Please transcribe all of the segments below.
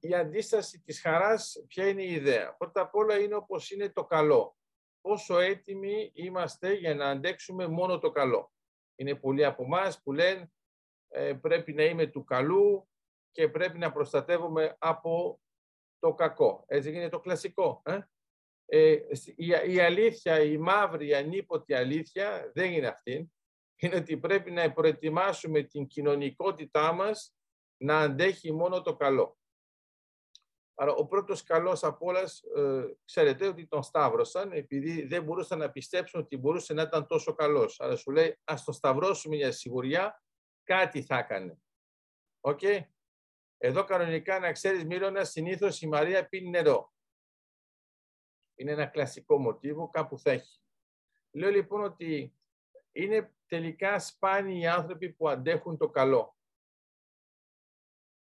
η αντίσταση της χαράς, ποια είναι η ιδέα. Πρώτα απ' όλα είναι όπως είναι το καλό. Πόσο έτοιμοι είμαστε για να αντέξουμε μόνο το καλό. Είναι πολλοί από εμάς που λένε πρέπει να είμαι του καλού και πρέπει να προστατεύομαι από το κακό. Έτσι είναι το κλασικό. Η αλήθεια, η μαύρη, η ανίποτη αλήθεια δεν είναι αυτή. Είναι ότι πρέπει να προετοιμάσουμε την κοινωνικότητά μας να αντέχει μόνο το καλό. Άρα ο πρώτος καλός από όλας, ξέρετε ότι τον σταύρωσαν επειδή δεν μπορούσαν να πιστέψουν ότι μπορούσε να ήταν τόσο καλός. Άρα σου λέει ας τον σταυρώσουμε για σιγουριά, κάτι θα έκανε. Okay? Εδώ κανονικά να ξέρεις Μύρονα, συνήθως η Μαρία πίνει νερό. Είναι ένα κλασικό μοτίβο, κάπου θα έχει. Λέω λοιπόν ότι είναι τελικά σπάνιοι οι άνθρωποι που αντέχουν το καλό.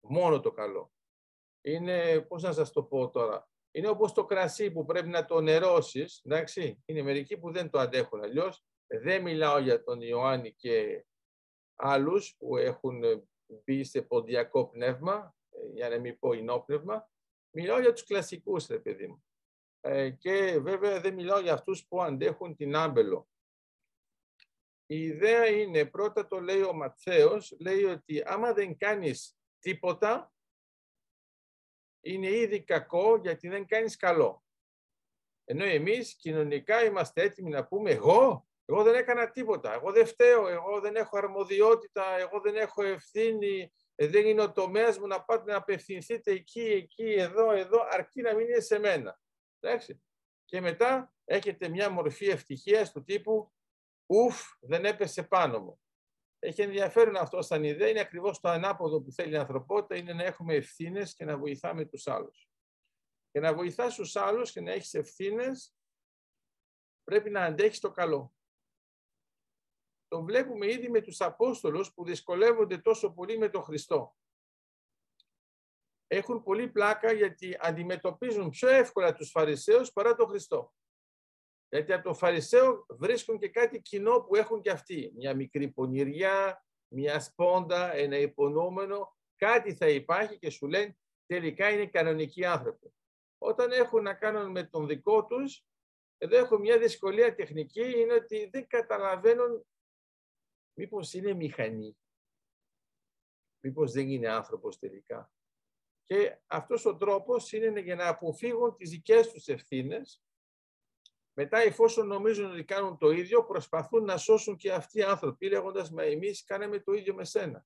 Μόνο το καλό. Είναι, πώς να σας το πω τώρα, είναι όπως το κρασί που πρέπει να το νερώσεις, εντάξει, είναι μερικοί που δεν το αντέχουν. Αλλιώς δεν μιλάω για τον Ιωάννη και άλλους που έχουν μπει σε ποντιακό πνεύμα, για να μην πω ινόπνευμα, μιλάω για τους κλασικούς, ρε παιδί μου. Και βέβαια δεν μιλάω για αυτούς που αντέχουν την άμπελο. Η ιδέα είναι, πρώτα το λέει ο Ματθαίος, λέει ότι άμα δεν κάνεις τίποτα, είναι ήδη κακό γιατί δεν κάνεις καλό. Ενώ εμείς κοινωνικά είμαστε έτοιμοι να πούμε εγώ δεν έκανα τίποτα, εγώ δεν φταίω, εγώ δεν έχω αρμοδιότητα, εγώ δεν έχω ευθύνη, δεν είναι ο τομέας μου να πάτε να απευθυνθείτε εκεί, εδώ, αρκεί να μην είναι σε μένα. Εντάξει. Και μετά έχετε μια μορφή ευτυχίας του τύπου «Ουφ, δεν έπεσε πάνω μου». Έχει ενδιαφέρον αυτό σαν ιδέα, είναι ακριβώς το ανάποδο που θέλει η ανθρωπότητα, είναι να έχουμε ευθύνες και να βοηθάμε τους άλλους. Και να βοηθάς τους άλλους και να έχεις ευθύνες, πρέπει να αντέχεις το καλό. Το βλέπουμε ήδη με τους Απόστολους που δυσκολεύονται τόσο πολύ με τον Χριστό. Έχουν πολύ πλάκα γιατί αντιμετωπίζουν πιο εύκολα τους Φαρισαίους παρά τον Χριστό. Γιατί από τον Φαρισαίο βρίσκουν και κάτι κοινό που έχουν και αυτοί. Μια μικρή πονηριά, μια σπόντα, ένα υπονοούμενο, κάτι θα υπάρχει και σου λένε τελικά είναι κανονικοί άνθρωποι. Όταν έχουν να κάνουν με τον δικό τους, εδώ έχουν μια δυσκολία τεχνική, είναι ότι δεν καταλαβαίνουν μήπως είναι μηχανή, μήπως δεν είναι άνθρωπος τελικά. Και αυτός ο τρόπος είναι για να αποφύγουν τις δικές τους ευθύνες. Μετά, εφόσον νομίζουν ότι κάνουν το ίδιο, προσπαθούν να σώσουν και αυτοί οι άνθρωποι, λέγοντας «Μα εμείς κάναμε το ίδιο με σένα».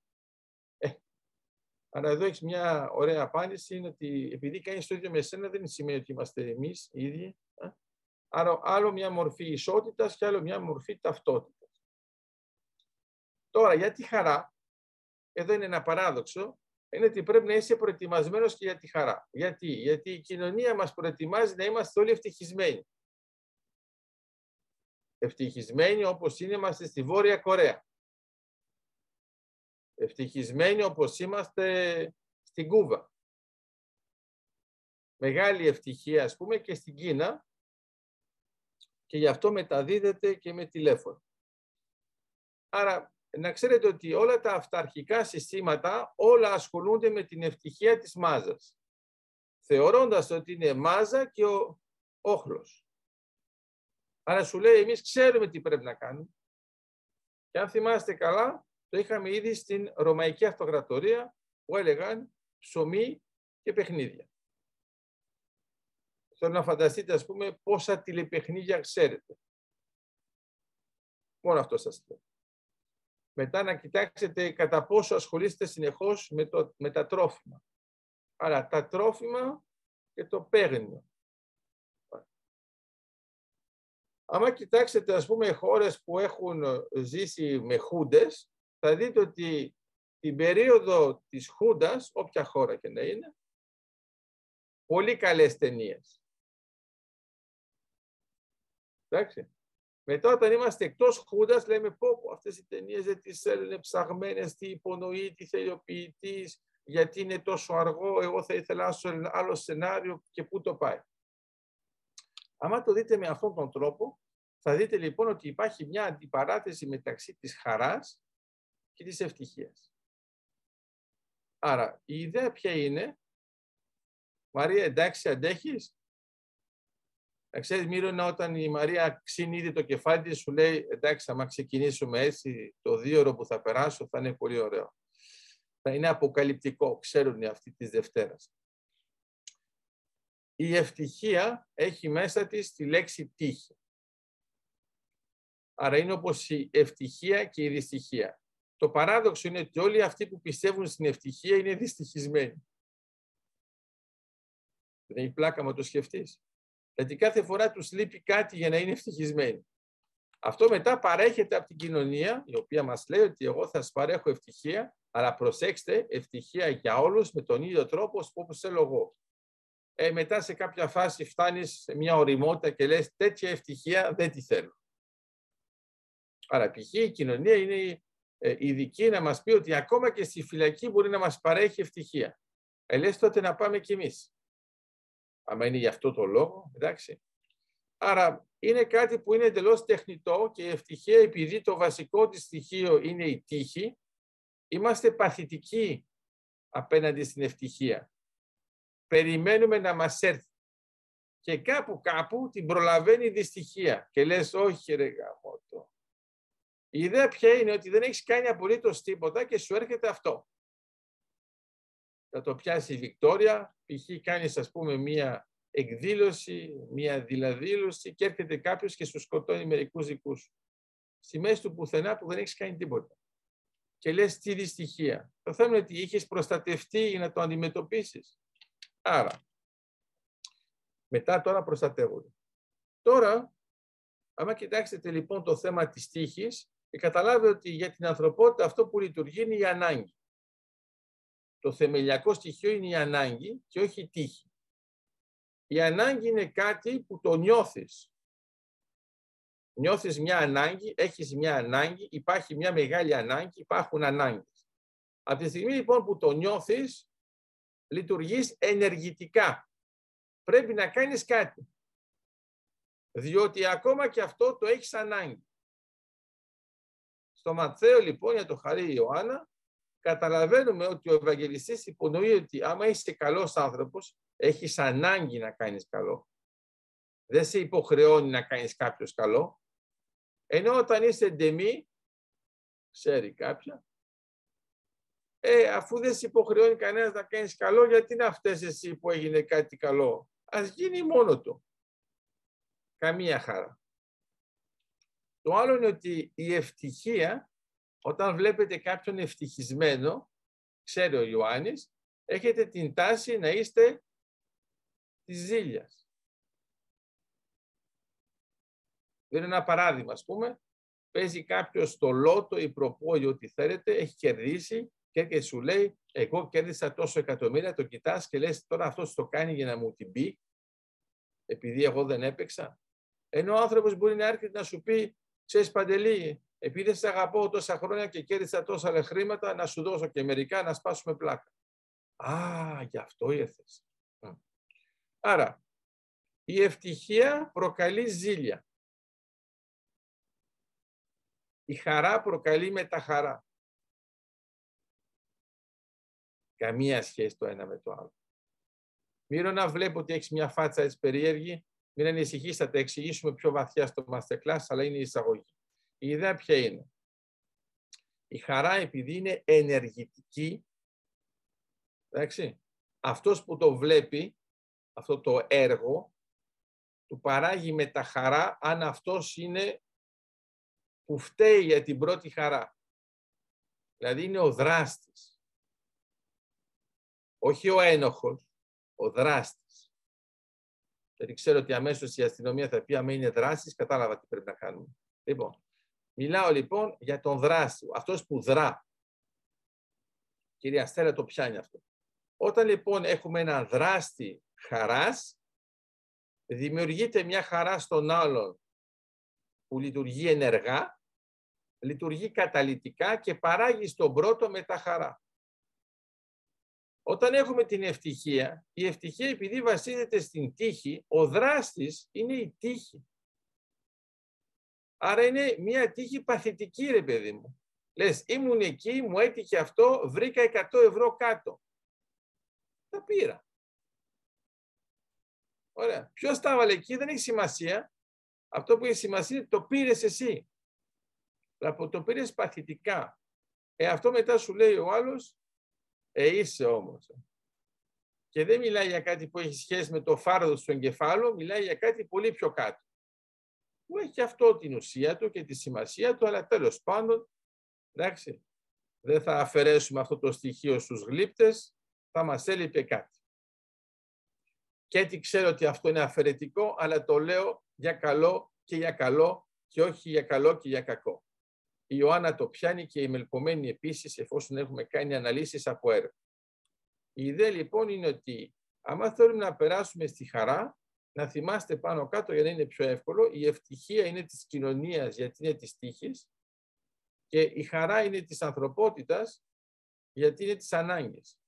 Άρα εδώ έχεις μια ωραία απάντηση, είναι ότι επειδή κάνεις το ίδιο με σένα, δεν σημαίνει ότι είμαστε εμείς οι ίδιοι. Άρα άλλο μια μορφή ισότητας και άλλο μια μορφή ταυτότητας. Τώρα, για τη χαρά, εδώ είναι ένα παράδοξο, είναι ότι πρέπει να είσαι προετοιμασμένος και για τη χαρά. Γιατί η κοινωνία μας προετοιμάζει να είμαστε όλοι ευτυχισμένοι. Ευτυχισμένοι όπως είμαστε στη Βόρεια Κορέα. Ευτυχισμένοι όπως είμαστε στην Κούβα. Μεγάλη ευτυχία ας πούμε και στην Κίνα και γι' αυτό μεταδίδεται και με τηλέφωνο. Άρα να ξέρετε ότι όλα τα αυταρχικά συστήματα όλα ασχολούνται με την ευτυχία της μάζας. Θεωρώντας ότι είναι μάζα και ο όχλος. Άρα σου λέει, εμείς ξέρουμε τι πρέπει να κάνουμε. Και αν θυμάστε καλά, το είχαμε ήδη στην Ρωμαϊκή Αυτοκρατορία που έλεγαν ψωμί και παιχνίδια. Θέλω να φανταστείτε, ας πούμε, πόσα τηλεπαιχνίδια ξέρετε. Μόνο αυτό σας λέω. Μετά να κοιτάξετε κατά πόσο ασχολείστε συνεχώς με τα τρόφιμα. Άρα τα τρόφιμα και το παίγνιο. Άμα κοιτάξετε, ας πούμε, χώρες που έχουν ζήσει με χούντες, θα δείτε ότι την περίοδο της χούντας, όποια χώρα και να είναι, πολύ καλές ταινίες. Εντάξει. Μετά όταν είμαστε εκτός χούντας, λέμε πω αυτές οι ταινίες δεν τις θέλουν ψαγμένες, τι υπονοεί, τι θέλει ο ποιητής, γιατί είναι τόσο αργό, εγώ θα ήθελα άλλο σενάριο και πού το πάει. Άμα το δείτε με αυτόν τον τρόπο, θα δείτε λοιπόν ότι υπάρχει μια αντιπαράθεση μεταξύ της χαράς και της ευτυχίας. Άρα, η ιδέα ποια είναι, Μαρία, εντάξει, αντέχεις. Να ξέρεις, Μύρονα, όταν η Μαρία ξύνει ήδη το κεφάλι της, σου λέει, εντάξει, άμα ξεκινήσουμε έτσι, το 2ωρο που θα περάσω θα είναι πολύ ωραίο. Θα είναι αποκαλυπτικό, ξέρουν αυτή τη Δευτέρα. Η ευτυχία έχει μέσα της τη λέξη τύχη. Άρα είναι όπως η ευτυχία και η δυστυχία. Το παράδοξο είναι ότι όλοι αυτοί που πιστεύουν στην ευτυχία είναι δυστυχισμένοι. Δεν έχει πλάκα με το σκεφτείς. Δηλαδή κάθε φορά τους λείπει κάτι για να είναι ευτυχισμένοι. Αυτό μετά παρέχεται από την κοινωνία, η οποία μας λέει ότι εγώ θα σας παρέχω ευτυχία, αλλά προσέξτε, ευτυχία για όλους με τον ίδιο τρόπο όπως θέλω εγώ. Μετά σε κάποια φάση φτάνεις σε μια ωριμότητα και λες τέτοια ευτυχία δεν τη θέλω. Άρα π.χ. η κοινωνία είναι ειδική να μας πει ότι ακόμα και στη φυλακή μπορεί να μας παρέχει ευτυχία. Λες τότε να πάμε κι εμείς. Άμα είναι γι' αυτό το λόγο, εντάξει. Άρα είναι κάτι που είναι εντελώς τεχνητό και η ευτυχία, επειδή το βασικό της στοιχείο είναι η τύχη, είμαστε παθητικοί απέναντι στην ευτυχία. Περιμένουμε να μας έρθει. Και κάπου την προλαβαίνει η δυστυχία. Και λες, όχι ρε γαμώτο. Η ιδέα ποια είναι, ότι δεν έχεις κάνει απολύτως τίποτα και σου έρχεται αυτό. Θα το πιάσει η Βικτόρια, π.χ. κάνεις ας πούμε μία εκδήλωση, μία δηλαδήλωση και έρχεται κάποιος και σου σκοτώνει μερικούς δικούς. Στη μέση του πουθενά που δεν έχεις κάνει τίποτα. Και λες τι δυστυχία. Το θέμα είναι ότι είχες προστατευτεί για να το αντιμετωπίσεις. Άρα, μετά τώρα προστατεύονται. Τώρα, άμα κοιτάξετε λοιπόν το θέμα της τύχης και καταλάβετε ότι για την ανθρωπότητα αυτό που λειτουργεί είναι η ανάγκη. Το θεμελιακό στοιχείο είναι η ανάγκη και όχι η τύχη. Η ανάγκη είναι κάτι που το νιώθεις. Νιώθεις μια ανάγκη, έχεις μια ανάγκη, υπάρχει μια μεγάλη ανάγκη, υπάρχουν ανάγκες. Από τη στιγμή λοιπόν που το νιώθεις, λειτουργείς ενεργητικά. Πρέπει να κάνεις κάτι. Διότι ακόμα και αυτό το έχεις ανάγκη. Στο Ματθαίο λοιπόν, για το Χαρί Ιωάννα, καταλαβαίνουμε ότι ο Ευαγγελιστής υπονοεί ότι άμα είσαι καλός άνθρωπος, έχεις ανάγκη να κάνεις καλό. Δεν σε υποχρεώνει να κάνεις κάποιος καλό. Ενώ όταν είσαι ντεμή, ξέρει κάποια, αφού δεν σε υποχρεώνει κανένας να κάνεις καλό, γιατί να φταίς εσύ που έγινε κάτι καλό. Ας γίνει μόνο του. Καμία χαρά. Το άλλο είναι ότι η ευτυχία, όταν βλέπετε κάποιον ευτυχισμένο, ξέρει ο Ιωάννης, έχετε την τάση να είστε της ζήλιας. Δεν είναι ένα παράδειγμα, ας πούμε, παίζει κάποιος το λότο ή προπόλιο, ό,τι θέλετε, έχει κερδίσει και σου λέει, εγώ κέρδισα τόσο εκατομμύρια, το κοιτάς και λες, τώρα αυτός το κάνει για να μου την πει, επειδή εγώ δεν έπαιξα. Ενώ ο άνθρωπος μπορεί να έρχεται να σου πει, ξέρεις Παντελή, επειδή δεν σε αγαπώ τόσα χρόνια και κέρδισα τόσα χρήματα, να σου δώσω και μερικά να σπάσουμε πλάκα. Α, γι' αυτό ήρθες. Άρα, η ευτυχία προκαλεί ζήλια. Η χαρά προκαλεί μεταχαρά. Καμία σχέση το ένα με το άλλο. Μύρονα, βλέπω ότι έχεις μια φάτσα έτσι περίεργη. Μην ανησυχείς, θα τα εξηγήσουμε πιο βαθιά στο Masterclass, αλλά είναι η εισαγωγή. Η ιδέα ποια είναι. Η χαρά, επειδή είναι ενεργητική, εντάξει, αυτός που το βλέπει, αυτό το έργο, του παράγει με τα χαρά, αν αυτός είναι που φταίει για την πρώτη χαρά. Δηλαδή είναι ο δράστης. Όχι ο ένοχος, ο δράστης. Δηλαδή ξέρω ότι αμέσως η αστυνομία θα πει, άμα είναι δράστης, κατάλαβα τι πρέπει να κάνουμε. Λοιπόν, μιλάω λοιπόν για τον δράστη, αυτός που δρά. Κυρία Στέλλα, το πιάνει αυτό. Όταν λοιπόν έχουμε ένα δράστη χαράς, δημιουργείται μια χαρά στον άλλον που λειτουργεί ενεργά, λειτουργεί καταλυτικά και παράγει στον πρώτο με τα χαρά. Όταν έχουμε την ευτυχία, η ευτυχία επειδή βασίζεται στην τύχη, ο δράστης είναι η τύχη. Άρα είναι μια τύχη παθητική, ρε παιδί μου. Λες, ήμουν εκεί, μου έτυχε αυτό, βρήκα 100 ευρώ κάτω. Τα πήρα. Ωραία. Ποιος τα βάλε εκεί δεν έχει σημασία. Αυτό που έχει σημασία είναι το πήρες εσύ. Δηλαδή το πήρες παθητικά. Αυτό μετά σου λέει ο άλλος, είσαι όμως. Και δεν μιλάει για κάτι που έχει σχέση με το φάρδος του εγκεφάλου, μιλάει για κάτι πολύ πιο κάτω. Που έχει αυτό την ουσία του και τη σημασία του, αλλά τέλος πάντων, εντάξει, δεν θα αφαιρέσουμε αυτό το στοιχείο στους γλύπτες, θα μας έλειπε κάτι. Και έτσι ξέρω ότι αυτό είναι αφαιρετικό, αλλά το λέω για καλό και για καλό και όχι για καλό και για κακό. Η Ιωάννα το πιάνει και η Μελκομένη επίσης, εφόσον έχουμε κάνει αναλύσεις από έργο. Η ιδέα λοιπόν είναι ότι, άμα θέλουμε να περάσουμε στη χαρά, να θυμάστε πάνω κάτω για να είναι πιο εύκολο, η ευτυχία είναι της κοινωνίας γιατί είναι της τύχης και η χαρά είναι της ανθρωπότητας γιατί είναι της ανάγκης.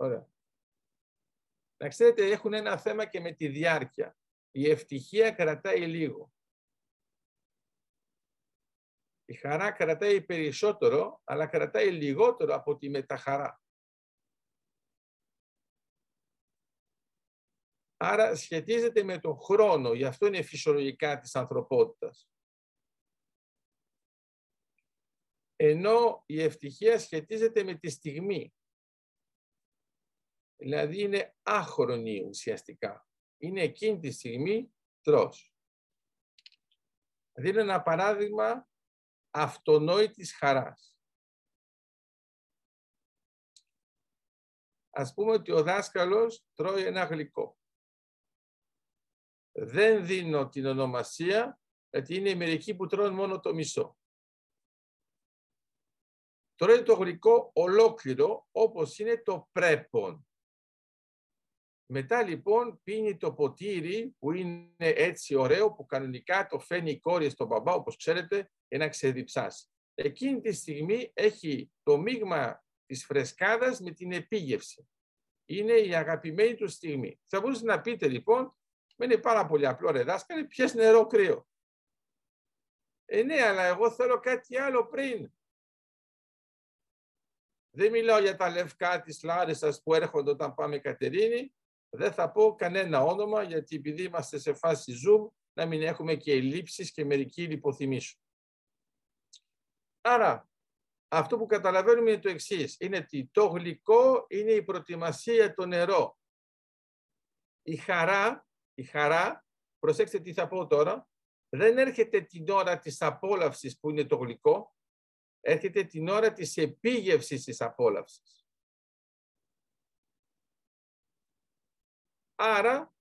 Ωραία. Να ξέρετε, έχουν ένα θέμα και με τη διάρκεια. Η ευτυχία κρατάει λίγο. Η χαρά κρατάει περισσότερο, αλλά κρατάει λιγότερο από τη μεταχαρά. Άρα σχετίζεται με τον χρόνο, γι' αυτό είναι φυσιολογικά της ανθρωπότητας. Ενώ η ευτυχία σχετίζεται με τη στιγμή. Δηλαδή είναι άχρονη ουσιαστικά. Είναι εκείνη τη στιγμή τρως. Δηλαδή είναι ένα παράδειγμα αυτονόητης χαράς. Ας πούμε ότι ο δάσκαλος τρώει ένα γλυκό. Δεν δίνω την ονομασία, γιατί είναι μερικοί που τρώνε μόνο το μισό. Τρώει το γλυκό ολόκληρο, όπως είναι το πρέπον. Μετά λοιπόν πίνει το ποτήρι που είναι έτσι ωραίο, που κανονικά το φέρνει η κόρη στον μπαμπά, όπως ξέρετε, για να ξεδιψάσει. Εκείνη τη στιγμή έχει το μείγμα της φρεσκάδας με την επίγευση. Είναι η αγαπημένη του στιγμή. Θα μπορούσατε να πείτε λοιπόν, με είναι πάρα πολύ απλό ρε δάσκαλε, πιες νερό κρύο. Ναι, αλλά εγώ θέλω κάτι άλλο πριν. Δεν μιλάω για τα λευκά της Λάρισας που έρχονται όταν πάμε Κατερίνη. Δεν θα πω κανένα όνομα, γιατί επειδή είμαστε σε φάση Zoom, να μην έχουμε και ελλείψεις και μερικοί λιποθυμήσουν. Άρα, αυτό που καταλαβαίνουμε είναι το εξής. Είναι ότι το γλυκό είναι η προετοιμασία για το νερό. Η χαρά, προσέξτε τι θα πω τώρα, δεν έρχεται την ώρα της απόλαυσης που είναι το γλυκό, έρχεται την ώρα της επίγευσης της απόλαυσης. Άρα,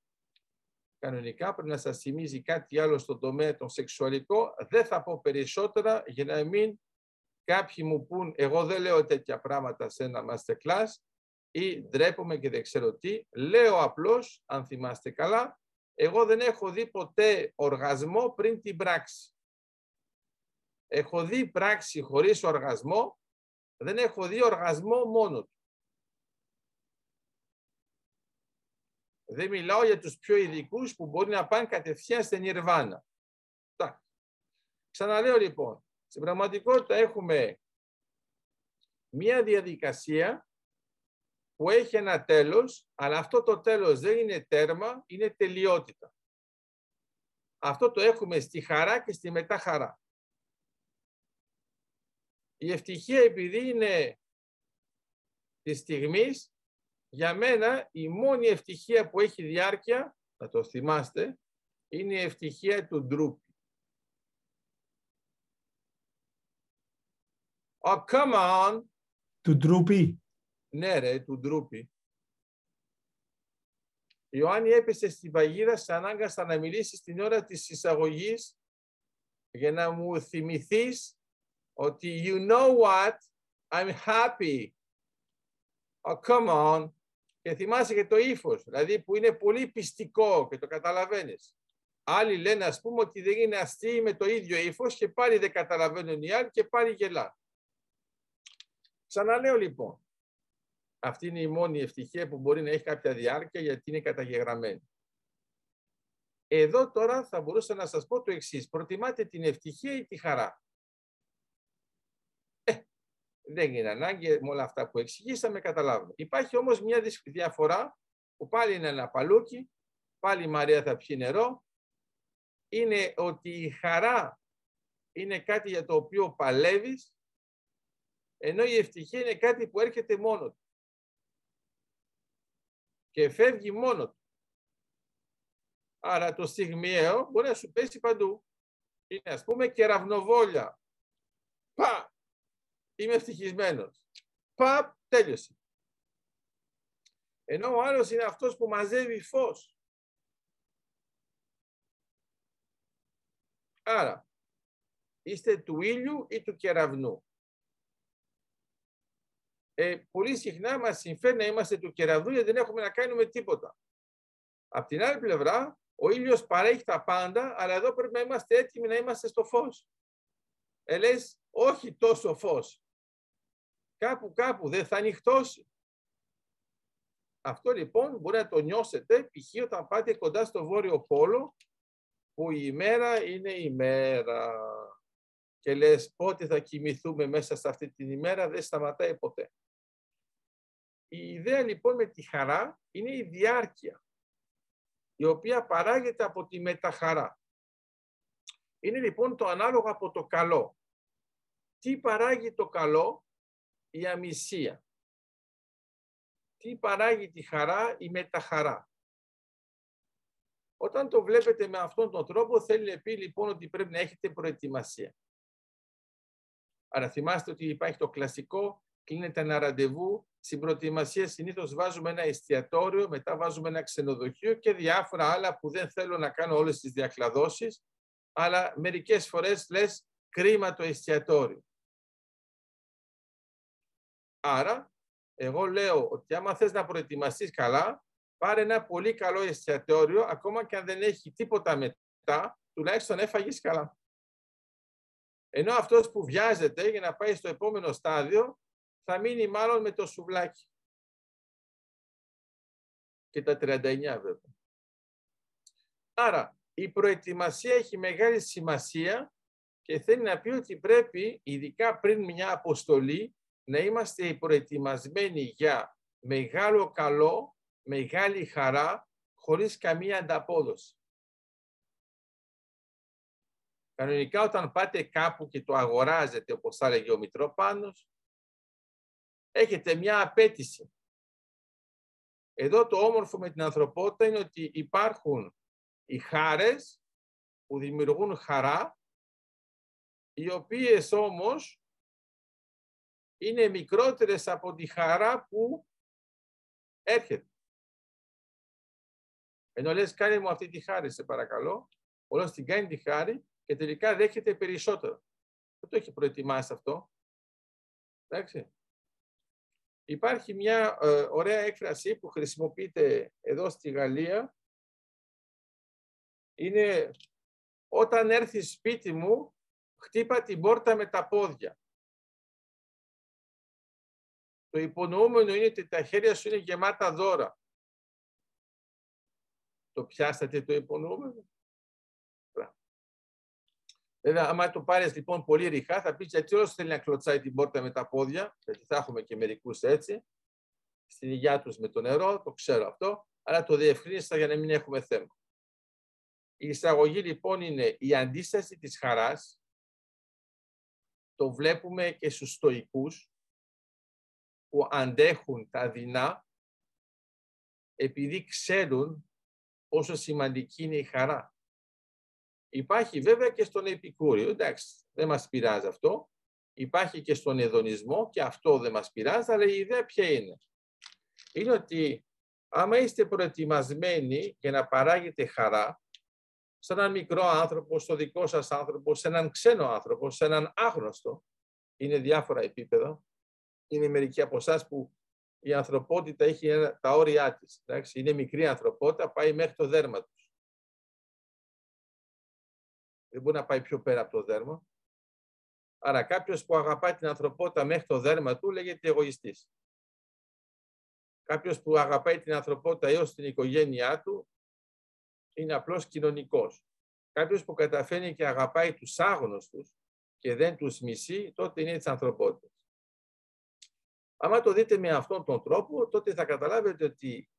κανονικά πρέπει να σας θυμίζει κάτι άλλο στον τομέα τον σεξουαλικό. Δεν θα πω περισσότερα για να μην κάποιοι μου πούν εγώ δεν λέω τέτοια πράγματα σε ένα masterclass ή ντρέπομαι και δεν ξέρω τι. Λέω απλώς, αν θυμάστε καλά, εγώ δεν έχω δει ποτέ οργασμό πριν την πράξη. Έχω δει πράξη χωρίς οργασμό, δεν έχω δει οργασμό μόνο του. Δεν μιλάω για τους πιο ειδικούς που μπορεί να πάνε κατευθείαν στην Ιρβάνα. Ξαναλέω λοιπόν, στην πραγματικότητα έχουμε μία διαδικασία που έχει ένα τέλος, αλλά αυτό το τέλος δεν είναι τέρμα, είναι τελειότητα. Αυτό το έχουμε στη χαρά και στη μεταχαρά. Η ευτυχία επειδή είναι της στιγμής, για μένα η μόνη ευτυχία που έχει διάρκεια, να το θυμάστε, είναι η ευτυχία του ντρούπι. Oh, come on! Του ντρούπι. Ναι ρε, του ντρούπι. Η Ιωάννη έπεσε στην παγίδα, σε ανάγκασα να μιλήσεις την ώρα της εισαγωγής για να μου θυμηθείς ότι you know what, I'm happy. Oh, come on! Και θυμάσαι και το ύφος, δηλαδή που είναι πολύ πιστικό και το καταλαβαίνεις. Άλλοι λένε ας πούμε ότι δεν είναι αστείοι με το ίδιο ύφος και πάλι δεν καταλαβαίνουν οι άλλοι και πάλι γελάνε. Ξαναλέω λοιπόν, αυτή είναι η μόνη ευτυχία που μπορεί να έχει κάποια διάρκεια γιατί είναι καταγεγραμμένη. Εδώ τώρα θα μπορούσα να σας πω το εξής, προτιμάτε την ευτυχία ή τη χαρά. Δεν είναι ανάγκη με όλα αυτά που εξηγήσαμε, καταλάβουμε. Υπάρχει όμως μια διαφορά που πάλι είναι ένα παλούκι, πάλι η Μαρία θα πιει νερό, είναι ότι η χαρά είναι κάτι για το οποίο παλεύεις, ενώ η ευτυχία είναι κάτι που έρχεται μόνο του και φεύγει μόνο του. Άρα το στιγμιαίο μπορεί να σου πέσει παντού. Είναι ας πούμε κεραυνοβόλια. Πα! Είμαι ευτυχισμένος. Πα! Τέλειωσε. Ενώ ο άλλος είναι αυτός που μαζεύει φως. Άρα, είστε του ήλιου ή του κεραυνού. Πολύ συχνά μας συμφέρει να είμαστε του κεραυνού γιατί δεν έχουμε να κάνουμε τίποτα. Απ' την άλλη πλευρά, ο ήλιος παρέχει τα πάντα, αλλά εδώ πρέπει να είμαστε έτοιμοι να είμαστε στο φως. Λες, όχι τόσο φως. Κάπου δεν θα ανοιχτώσει. Αυτό λοιπόν μπορεί να το νιώσετε, π.χ. όταν πάτε κοντά στο Βόρειο Πόλο, που η ημέρα είναι ημέρα. Και λες πότε θα κοιμηθούμε μέσα σε αυτή την ημέρα, δεν σταματάει ποτέ. Η ιδέα λοιπόν με τη χαρά είναι η διάρκεια, η οποία παράγεται από τη μεταχαρά. Είναι λοιπόν το ανάλογο από το καλό. Τι παράγει το καλό? Η αμυσία. Τι παράγει τη χαρά? Η μεταχαρά. Όταν το βλέπετε με αυτόν τον τρόπο, θέλει να πει λοιπόν ότι πρέπει να έχετε προετοιμασία. Άρα θυμάστε ότι υπάρχει το κλασικό, κλείνεται ένα ραντεβού, στην προετοιμασία συνήθως βάζουμε ένα εστιατόριο, μετά βάζουμε ένα ξενοδοχείο και διάφορα άλλα που δεν θέλω να κάνω όλες τις διακλαδώσεις, αλλά μερικές φορές λες κρίμα το εστιατόριο. Άρα, εγώ λέω ότι άμα θες να προετοιμαστείς καλά, πάρε ένα πολύ καλό εστιατόριο, ακόμα και αν δεν έχει τίποτα μετά, τουλάχιστον έφαγες καλά. Ενώ αυτός που βιάζεται για να πάει στο επόμενο στάδιο, θα μείνει μάλλον με το σουβλάκι. Και τα 39 βέβαια. Άρα, η προετοιμασία έχει μεγάλη σημασία και θέλει να πει ότι πρέπει, ειδικά πριν μια αποστολή, να είμαστε προετοιμασμένοι για μεγάλο καλό, μεγάλη χαρά, χωρίς καμία ανταπόδοση. Κανονικά όταν πάτε κάπου και το αγοράζετε, όπως θα έλεγε ο Μητροπάνος, έχετε μια απέτηση. Εδώ το όμορφο με την ανθρωπότητα είναι ότι υπάρχουν οι χάρες που δημιουργούν χαρά, οι οποίες όμως είναι μικρότερες από τη χαρά που έρχεται. Ενώ λες κάνε μου αυτή τη χάρη σε παρακαλώ, όλος την κάνει τη χάρη και τελικά δέχεται περισσότερο. Δεν το έχει προετοιμάσει αυτό. Εντάξει. Υπάρχει μια ωραία έκφραση που χρησιμοποιείται εδώ στη Γαλλία. Είναι όταν έρθει σπίτι μου, χτύπα την πόρτα με τα πόδια. Το υπονοούμενο είναι ότι τα χέρια σου είναι γεμάτα δώρα. Το πιάσατε το υπονοούμενο. Βέβαια, άμα το πάρεις λοιπόν πολύ ρηχά, θα πεις γιατί όλος θέλει να κλωτσάει την πόρτα με τα πόδια, γιατί θα έχουμε και μερικούς έτσι, στην υγειά τους με το νερό, το ξέρω αυτό, αλλά το διευκρίνησα για να μην έχουμε θέμα. Η εισαγωγή λοιπόν είναι η αντίσταση της χαράς, το βλέπουμε και στους στοικούς, που αντέχουν τα δεινά, επειδή ξέρουν πόσο σημαντική είναι η χαρά. Υπάρχει βέβαια και στον επικούριο, εντάξει, δεν μας πειράζει αυτό. Υπάρχει και στον εδονισμό και αυτό δεν μας πειράζει, αλλά η ιδέα ποια είναι? Είναι ότι άμα είστε προετοιμασμένοι για να παράγετε χαρά σε έναν μικρό άνθρωπο, στο δικό σας άνθρωπο, σε έναν ξένο άνθρωπο, σε έναν άγνωστο, είναι διάφορα επίπεδα, είναι μερικοί από εσάς που η ανθρωπότητα έχει τα όρια της, εντάξει, είναι μικρή ανθρωπότητα, πάει μέχρι το δέρμα του. Δεν μπορεί να πάει πιο πέρα από το δέρμα. Άρα κάποιος που αγαπάει την ανθρωπότητα μέχρι το δέρμα του λέγεται εγωιστής. Κάποιος που αγαπάει την ανθρωπότητα έως την οικογένειά του είναι απλώς κοινωνικός. Κάποιος που καταφέρνει και αγαπάει τους άγνωστους και δεν τους μισεί, τότε είναι της ανθρωπότητας. Άμα το δείτε με αυτόν τον τρόπο, τότε θα καταλάβετε ότι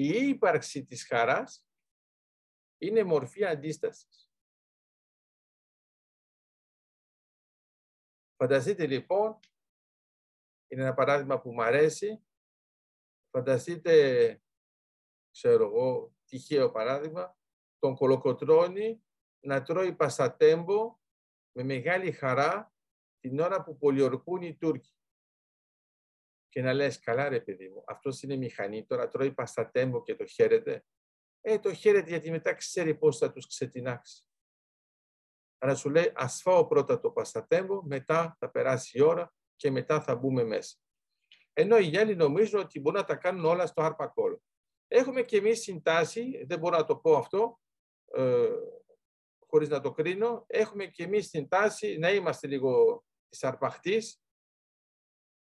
Η ύπαρξη της χαράς είναι μορφή αντίστασης. Φανταστείτε λοιπόν, είναι ένα παράδειγμα που μου αρέσει, φανταστείτε, ξέρω εγώ, τυχαίο παράδειγμα, τον κολοκοτρώνη να τρώει πασατέμπο με μεγάλη χαρά την ώρα που πολιορκούν οι Τούρκοι. Και να λες, καλά ρε παιδί μου, αυτός είναι μηχανή, τώρα τρώει παστατέμπο και το χαίρεται. Το χαίρεται γιατί μετά ξέρει πώς θα τους ξετινάξει. Άρα σου λέει, ας φάω πρώτα το παστατέμπο, μετά θα περάσει η ώρα και μετά θα μπούμε μέσα. Ενώ οι γέλοι νομίζουν ότι μπορούν να τα κάνουν όλα στο αρπακόλο. Έχουμε και εμείς συντάσει, δεν μπορώ να το πω αυτό, χωρίς να το κρίνω, έχουμε και εμείς την τάση να είμαστε λίγο της αρπαχτής.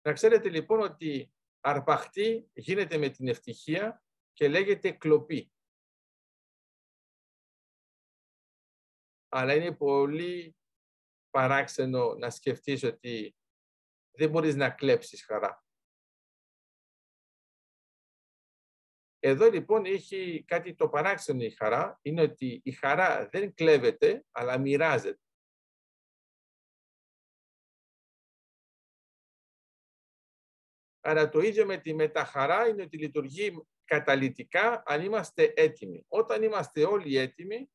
Να ξέρετε λοιπόν ότι αρπαχτή γίνεται με την ευτυχία και λέγεται κλοπή. Αλλά είναι πολύ παράξενο να σκεφτείς ότι δεν μπορείς να κλέψεις χαρά. Εδώ λοιπόν έχει κάτι το παράξενο η χαρά, είναι ότι η χαρά δεν κλέβεται, αλλά μοιράζεται. Άρα το ίδιο με τη μεταχαρά είναι ότι λειτουργεί καταλυτικά αν είμαστε έτοιμοι. Όταν είμαστε όλοι έτοιμοι,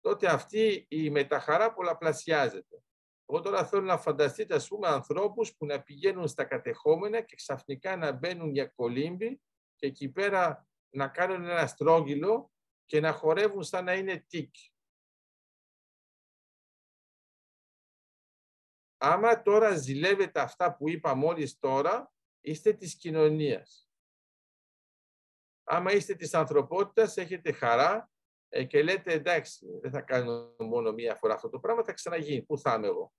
τότε αυτή η μεταχαρά πολλαπλασιάζεται. Εγώ τώρα θέλω να φανταστείτε, ας πούμε, ανθρώπους που να πηγαίνουν στα κατεχόμενα και ξαφνικά να μπαίνουν για κολύμπι και εκεί πέρα να κάνουν ένα στρόγγυλο και να χορεύουν σαν να είναι τίκι. Άμα τώρα ζηλεύετε αυτά που είπα μόλις τώρα, είστε της κοινωνίας. Άμα είστε της ανθρωπότητας, έχετε χαρά και λέτε, εντάξει, δεν θα κάνω μόνο μία φορά αυτό το πράγμα, θα ξαναγίνει, πού θα είμαι εγώ.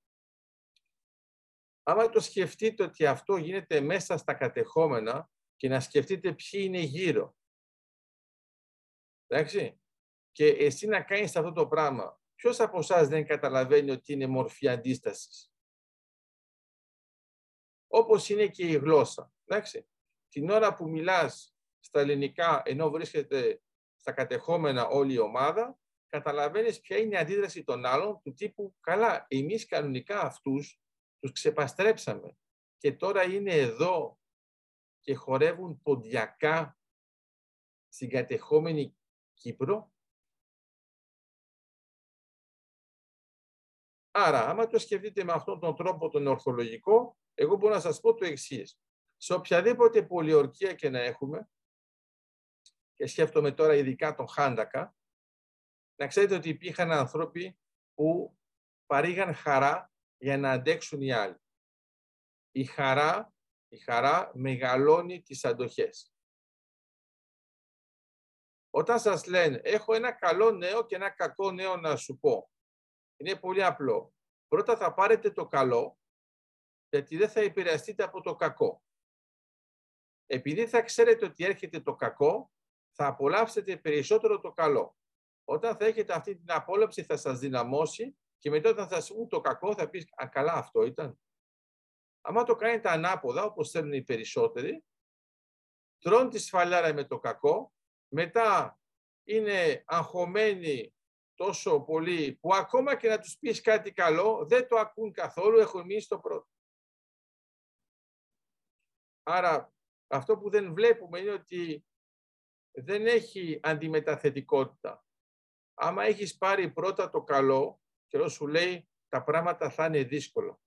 Άμα το σκεφτείτε ότι αυτό γίνεται μέσα στα κατεχόμενα και να σκεφτείτε ποιοι είναι γύρω. Εντάξει. Και εσύ να κάνεις αυτό το πράγμα. Ποιος από εσάς δεν καταλαβαίνει ότι είναι μορφή αντίστασης? Όπως είναι και η γλώσσα. Εντάξει. Την ώρα που μιλάς στα ελληνικά, ενώ βρίσκεται στα κατεχόμενα όλη η ομάδα, καταλαβαίνεις ποια είναι η αντίδραση των άλλων, του τύπου, καλά, εμείς κανονικά αυτούς τους ξεπαστρέψαμε και τώρα είναι εδώ και χορεύουν ποντιακά στην κατεχόμενη Κύπρο. Άρα, άμα το σκεφτείτε με αυτόν τον τρόπο τον ορθολογικό, εγώ μπορώ να σας πω το εξής. Σε οποιαδήποτε πολιορκία και να έχουμε, και σκέφτομαι τώρα ειδικά τον Χάντακα, να ξέρετε ότι υπήρχαν άνθρωποι που παρήγαν χαρά για να αντέξουν οι άλλοι. Η χαρά μεγαλώνει τις αντοχές. Όταν σας λένε, έχω ένα καλό νέο και ένα κακό νέο να σου πω, είναι πολύ απλό. Πρώτα θα πάρετε το καλό, γιατί δεν θα επηρεαστείτε από το κακό. Επειδή θα ξέρετε ότι έρχεται το κακό, θα απολαύσετε περισσότερο το καλό. Όταν θα έχετε αυτή την απόλαυση, θα σας δυναμώσει και μετά όταν θα σας πούν το κακό, θα πεις, α, καλά αυτό ήταν. Άμα το κάνετε ανάποδα, όπως θέλουν οι περισσότεροι, τρώνε τη σφαλάρα με το κακό, μετά είναι αγχωμένοι τόσο πολύ που ακόμα και να τους πεις κάτι καλό, δεν το ακούν καθόλου, έχουν μείνει στο πρώτο. Άρα αυτό που δεν βλέπουμε είναι ότι δεν έχει αντιμεταθετικότητα. Άμα έχεις πάρει πρώτα το καλό, και εδώ σου λέει τα πράγματα θα είναι δύσκολα.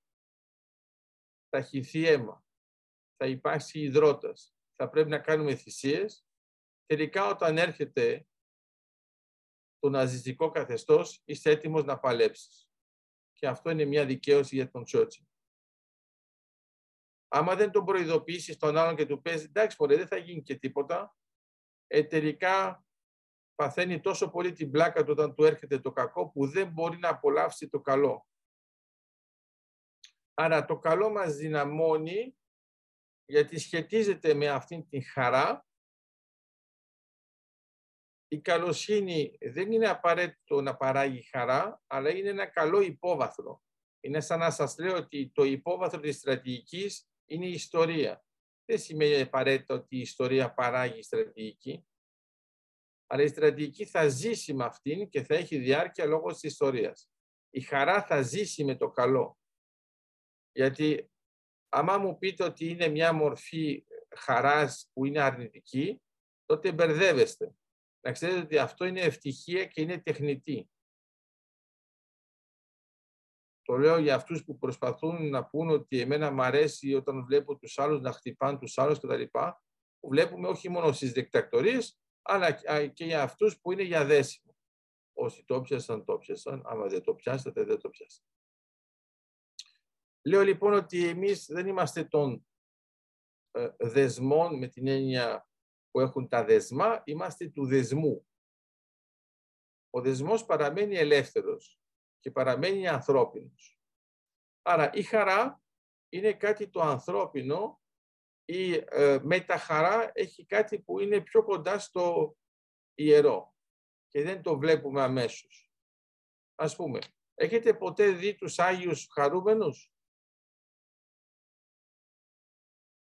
Θα χυθεί αίμα, θα υπάρξει υδρότας, θα πρέπει να κάνουμε θυσίες. Τελικά όταν έρχεται το ναζιστικό καθεστώς, είσαι έτοιμος να παλέψεις. Και αυτό είναι μια δικαίωση για τον Τσότσι. Άμα δεν τον προειδοποιήσεις τον άλλον και του πες, εντάξει μωρέ, δεν θα γίνει και τίποτα, τελικά παθαίνει τόσο πολύ την πλάκα του όταν του έρχεται το κακό που δεν μπορεί να απολαύσει το καλό. Άρα το καλό μας δυναμώνει γιατί σχετίζεται με αυτήν την χαρά. Η καλοσύνη δεν είναι απαραίτητο να παράγει χαρά, αλλά είναι ένα καλό υπόβαθρο. Είναι σαν να σας λέω ότι το υπόβαθρο της στρατηγικής είναι η ιστορία. Δεν σημαίνει απαραίτητα ότι η ιστορία παράγει στρατηγική. αλλά η στρατηγική θα ζήσει με αυτήν και θα έχει διάρκεια λόγω της ιστορίας. Η χαρά θα ζήσει με το καλό. Γιατί άμα μου πείτε ότι είναι μια μορφή χαράς που είναι αρνητική, τότε μπερδεύεστε. Να ξέρετε ότι αυτό είναι ευτυχία και είναι τεχνητή. Το λέω για αυτούς που προσπαθούν να πούν ότι εμένα μου αρέσει όταν βλέπω τους άλλους να χτυπάνε τους άλλους κτλ. Που βλέπουμε όχι μόνο στις δικτακτορίες, αλλά και για αυτούς που είναι για δέσιμο. Όσοι το πιάσαν, το πιάσαν. Άμα δεν το πιάσατε, δεν το πιάσατε. Λέω λοιπόν ότι εμείς δεν είμαστε των δεσμών με την έννοια που έχουν τα δεσμά, είμαστε του δεσμού. Ο δεσμός παραμένει ελεύθερος και παραμένει ανθρώπινος. Άρα η χαρά είναι κάτι το ανθρώπινο, η μεταχαρά έχει κάτι που είναι πιο κοντά στο ιερό και δεν το βλέπουμε αμέσως. Ας πούμε, έχετε ποτέ δει τους Άγιους χαρούμενους?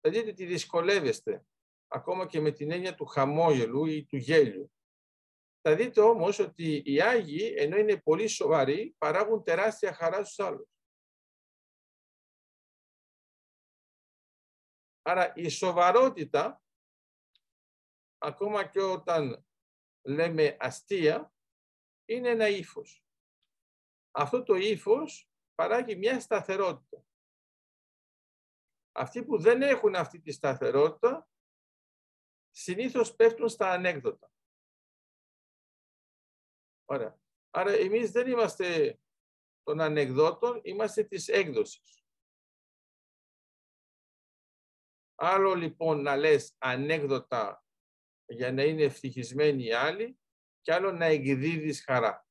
Θα δείτε ότι δυσκολεύεστε, ακόμα και με την έννοια του χαμόγελου ή του γέλιου. Θα δείτε όμως ότι οι Άγιοι, ενώ είναι πολύ σοβαροί, παράγουν τεράστια χαρά στους άλλους. Άρα η σοβαρότητα, ακόμα και όταν λέμε αστεία, είναι ένα ύφος. Αυτό το ύφος παράγει μια σταθερότητα. Αυτοί που δεν έχουν αυτή τη σταθερότητα, συνήθως πέφτουν στα ανέκδοτα. Ωραία. Άρα εμείς δεν είμαστε των ανεκδότων, είμαστε της έκδοσης. Άλλο λοιπόν να λες ανέκδοτα για να είναι ευτυχισμένοι οι άλλοι και άλλο να εκδίδεις χαρά.